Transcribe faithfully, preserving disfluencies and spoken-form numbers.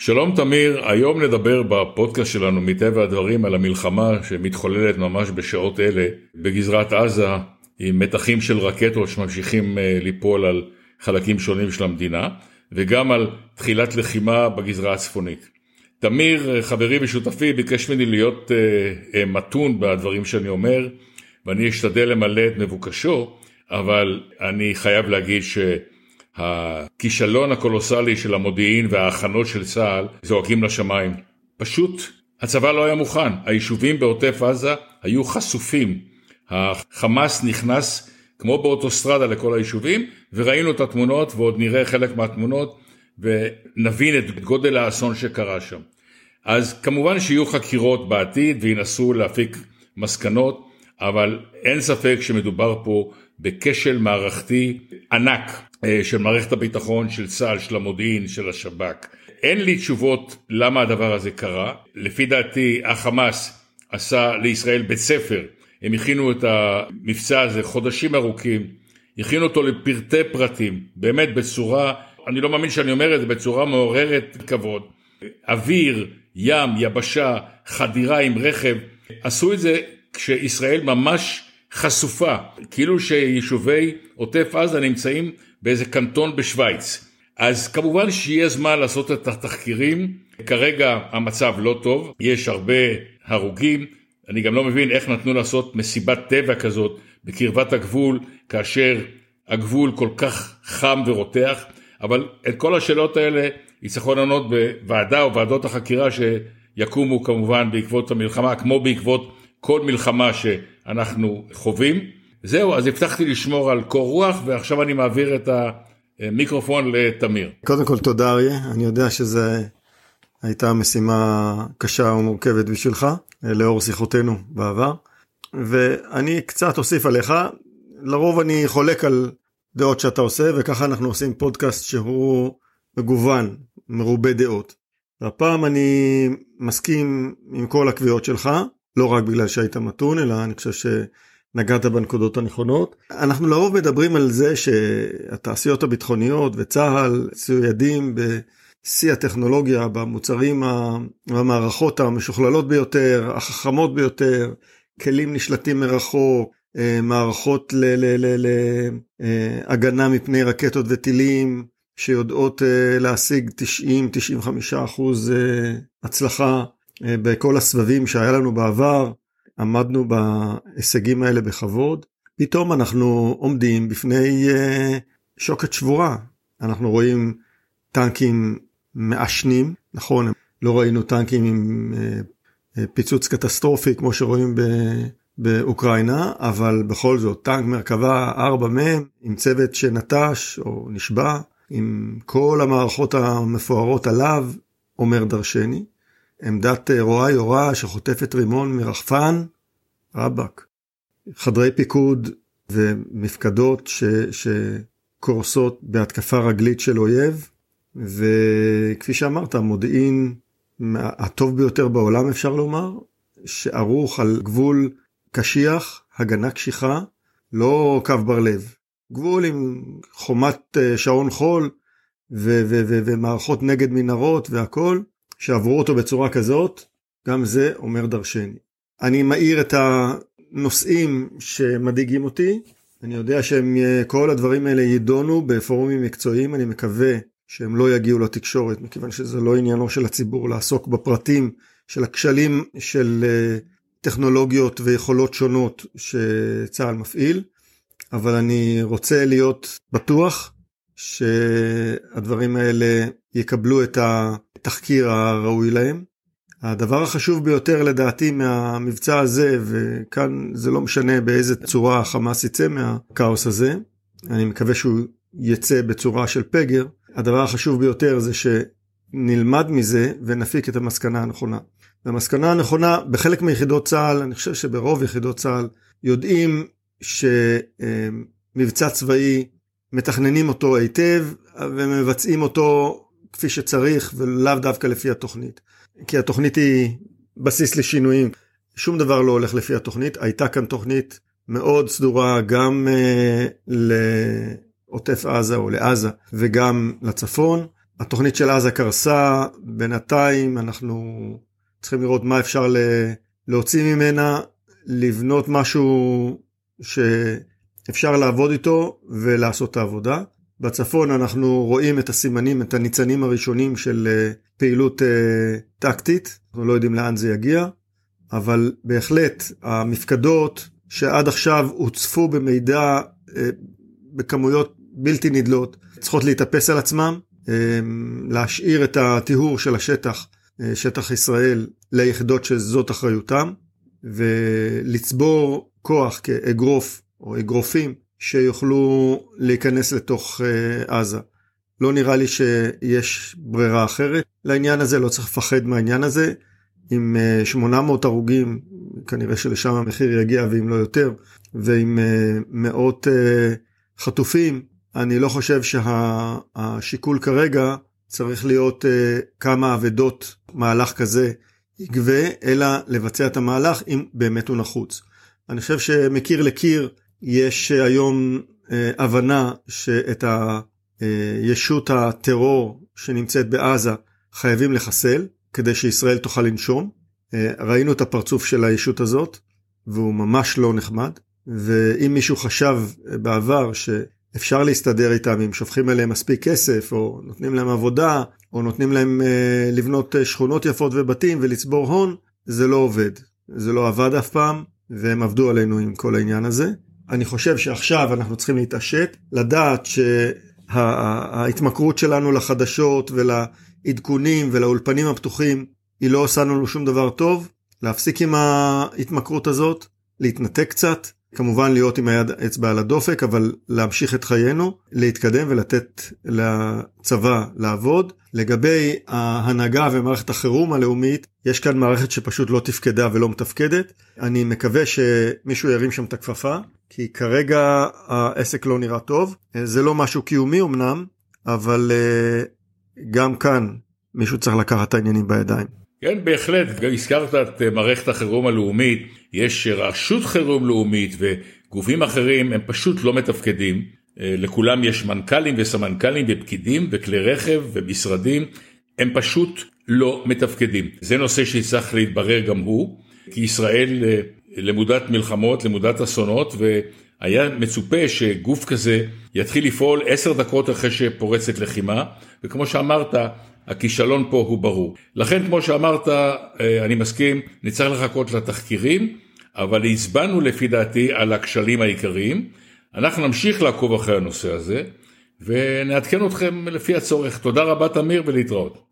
שלום תמיר, היום נדבר בפודקאסט שלנו מטבע הדברים על המלחמה שמתחוללת ממש בשעות אלה בגזרת עזה עם מתחים של רקטות שממשיכים ליפול על חלקים שונים של המדינה וגם על תחילת לחימה בגזרה הצפונית. תמיר, חברי ושותפי, ביקש ממני להיות אה, מתון בדברים שאני אומר ואני אשתדל למלא את מבוקשו, אבל אני חייב להגיד ש... הכישלון הקולוסלי של המודיעין וההכנות של צה"ל זועקים לשמיים. פשוט הצבא לא היה מוכן. היישובים בעוטף עזה היו חשופים. החמאס נכנס כמו באוטוסטרדה לכל היישובים, וראינו את התמונות ועוד נראה חלק מהתמונות ונבין את גודל האסון שקרה שם. אז כמובן שיהיו חקירות בעתיד וינסו להפיק מסקנות, אבל אין ספק שמדובר פה בכשל מערכתי ענק של מערכת הביטחון, של צה"ל, של המודיעין, של השב"כ. אין לי תשובות למה הדבר הזה קרה. לפי דעתי, החמאס עשה לישראל בית ספר. הם הכינו את המבצע הזה חודשים ארוכים, הכינו אותו לפרטי פרטים, באמת בצורה, אני לא מאמין שאני אומר את זה, בצורה מעוררת כבוד. אוויר, ים, יבשה, חדירה עם רכב, עשו את זה כשישראל ממש חשופה, כאילו שיישובי עוטף עזה נמצאים באיזה קנטון בשוויץ. אז כמובן שיהיה זמן לעשות את התחקירים, כרגע המצב לא טוב, יש הרבה הרוגים, אני גם לא מבין איך נתנו לעשות מסיבת טבע כזאת בקרבת הגבול, כאשר הגבול כל כך חם ורותח, אבל את כל השאלות האלה יצטרכו לענות בוועדה או ועדות החקירה שיקומו כמובן בעקבות המלחמה, כמו בעקבות כל מלחמה שאנחנו חווים. זהו, אז הבטחתי לשמור על קור רוח, ועכשיו אני מעביר את המיקרופון לתמיר. קודם כל תודה אריה, אני יודע שזה הייתה משימה קשה ומורכבת בשבילך, לאור שיחותינו בעבר, ואני קצת אוסיף עליך, לרוב אני חולק על דעות שאתה עושה, וככה אנחנו עושים פודקאסט שהוא מגוון, מרובה דעות. והפעם אני מסכים עם כל הקביעות שלך, לא רק בגלל שהיית מתון, אלא אני חושב שנגעת בנקודות הנכונות. אנחנו לרוב מדברים על זה שהתעשיות הביטחוניות וצה"ל צוידים בשיא הטכנולוגיה, במוצרים והמערכות המשוכללות ביותר, החכמות ביותר, כלים נשלטים מרחוק, מערכות להגנה מפני רקטות וטילים, שיודעות להשיג תשעים עד תשעים וחמישה אחוז הצלחה. בכל הסבבים שהיה לנו בעבר, עמדנו בהישגים האלה בכבוד. פתאום אנחנו עומדים בפני שוקת שבורה. אנחנו רואים טנקים מעשנים, נכון, לא ראינו טנקים עם פיצוץ קטסטרופי, כמו שרואים באוקראינה, אבל בכל זאת, טנק מרכבה ארבע מהם, עם צוות שנטש או נשבע, עם כל המערכות המפוארות עליו, אומר דרשני. עמדת רואה יורה שחוטפת רימון מרחפן, רבק. חדרי פיקוד ומפקדות ש, שקורסות בהתקפה רגלית של אויב, וכפי שאמרת, המודיעין הטוב ביותר בעולם אפשר לומר, שערוך על גבול קשיח, הגנה קשיחה, לא קו בר לב. גבול עם חומת שעון חול ו- ו- ו- ומערכות נגד מנהרות והכל, שעברו אותו בצורה כזאת, גם זה אומר דרשני. אני מאיר את הנושאים שמדאיגים אותי, אני יודע שכל הדברים האלה יידונו בפורומים מקצועיים, אני מקווה שהם לא יגיעו לתקשורת, מכיוון שזה לא עניינו של הציבור לעסוק בפרטים של הכשלים של טכנולוגיות ויכולות שונות שצה"ל מפעיל, אבל אני רוצה להיות בטוח שהדברים האלה יקבלו את ה... תחקיר הראוי להם. הדבר החשוב ביותר לדעתי מהמבצע הזה, וכאן זה לא משנה באיזה צורה החמאס יצא מהקאוס הזה, אני מקווה שהוא יצא בצורה של פגר, הדבר החשוב ביותר זה שנלמד מזה ונפיק את המסקנה הנכונה. והמסקנה הנכונה בחלק מיחידות צה"ל, אני חושב שברוב יחידות צה"ל יודעים שמבצע צבאי מתכננים אותו היטב ומבצעים אותו כפי שצריך, ולאו דווקא לפי התוכנית. כי התוכנית היא בסיס לשינויים. שום דבר לא הולך לפי התוכנית. הייתה כאן תוכנית מאוד סדורה, גם אה, לעוטף עזה או לעזה, וגם לצפון, התוכנית של עזה קרסה, בינתיים אנחנו צריכים לראות מה אפשר להוציא ממנה, לבנות משהו שאפשר לעבוד איתו ולעשות את העבודה. בצפון אנחנו רואים את הסימנים, את הניצנים הראשונים של פעילות טקטית, אנחנו לא יודעים לאן זה יגיע, אבל בהחלט המפקדות שעד עכשיו הוצפו במידע בכמויות בלתי נדלות, צריכות להתאפס על עצמם, להשאיר את הטיהור של השטח, שטח ישראל, ליחידות שזאת אחריותם, ולצבור כוח כאגרוף או אגרופים שיוכלו להיכנס לתוך עזה. לא נראה לי שיש ברירה אחרת. לעניין הזה לא צריך לפחד מהעניין הזה. עם שמונה מאות הרוגים, כנראה שלשם המחיר יגיע ואם לא יותר, ועם מאות חטופים, אני לא חושב שהשיקול כרגע צריך להיות כמה עבדות מהלך כזה יגווה, אלא לבצע את המהלך אם באמת הוא נחוץ. אני חושב שמכיר לקיר יש היום אה, הבנה שאת הישות הטרור שנמצאת בעזה חייבים לחסל, כדי שישראל תוכל לנשום. אה, ראינו את הפרצוף של הישות הזאת, והוא ממש לא נחמד, ואם מישהו חשב בעבר ש... אפשר להסתדר איתם אם שופכים אליהם מספיק כסף, או נותנים להם עבודה, או נותנים להם אה, לבנות שכונות יפות ובתים ולצבור הון, זה לא עובד. זה לא עבד אף פעם, והם עבדו עלינו עם כל העניין הזה. אני חושב שעכשיו אנחנו צריכים להתעשת, לדעת שההתמכרות שלנו לחדשות ולעדכונים ולאולפנים הפתוחים, היא לא עושה לנו שום דבר טוב, להפסיק עם ההתמכרות הזאת, להתנתק קצת, כמובן להיות עם היד אצבע על הדופק, אבל להמשיך את חיינו, להתקדם ולתת לצבא לעבוד. לגבי ההנהגה ומערכת החירום הלאומית, יש כאן מערכת שפשוט לא תפקדה ולא מתפקדת. אני מקווה שמישהו ירים שם את הכפפה, כי כרגע העסק לא נראה טוב. זה לא משהו קיומי אמנם, אבל גם כאן מישהו צריך לקחת את העניינים בידיים. כן, בהחלט, הזכרת את מערכת החירום הלאומית, יש רשות חירום לאומית וגופים אחרים, הם פשוט לא מתפקדים, לכולם יש מנכ"לים וסמנכ"לים ופקידים וכלי רכב ומשרדים, הם פשוט לא מתפקדים. זה נושא שצריך להתברר גם הוא, כי ישראל למודת מלחמות, למודת אסונות, והיה מצופה שגוף כזה יתחיל לפעול עשר דקות אחרי שפורצת לחימה, וכמו שאמרת, הכישלון פה הוא ברור. לכן, כמו שאמרת, אני מסכים, נצטרך לחכות לתחקירים, אבל הסבנו לפי דעתי על הכשלים העיקריים. אנחנו נמשיך לעקוב אחרי הנושא הזה, ונעדכן אתכם לפי הצורך. תודה רבה, תמיר, ולהתראות.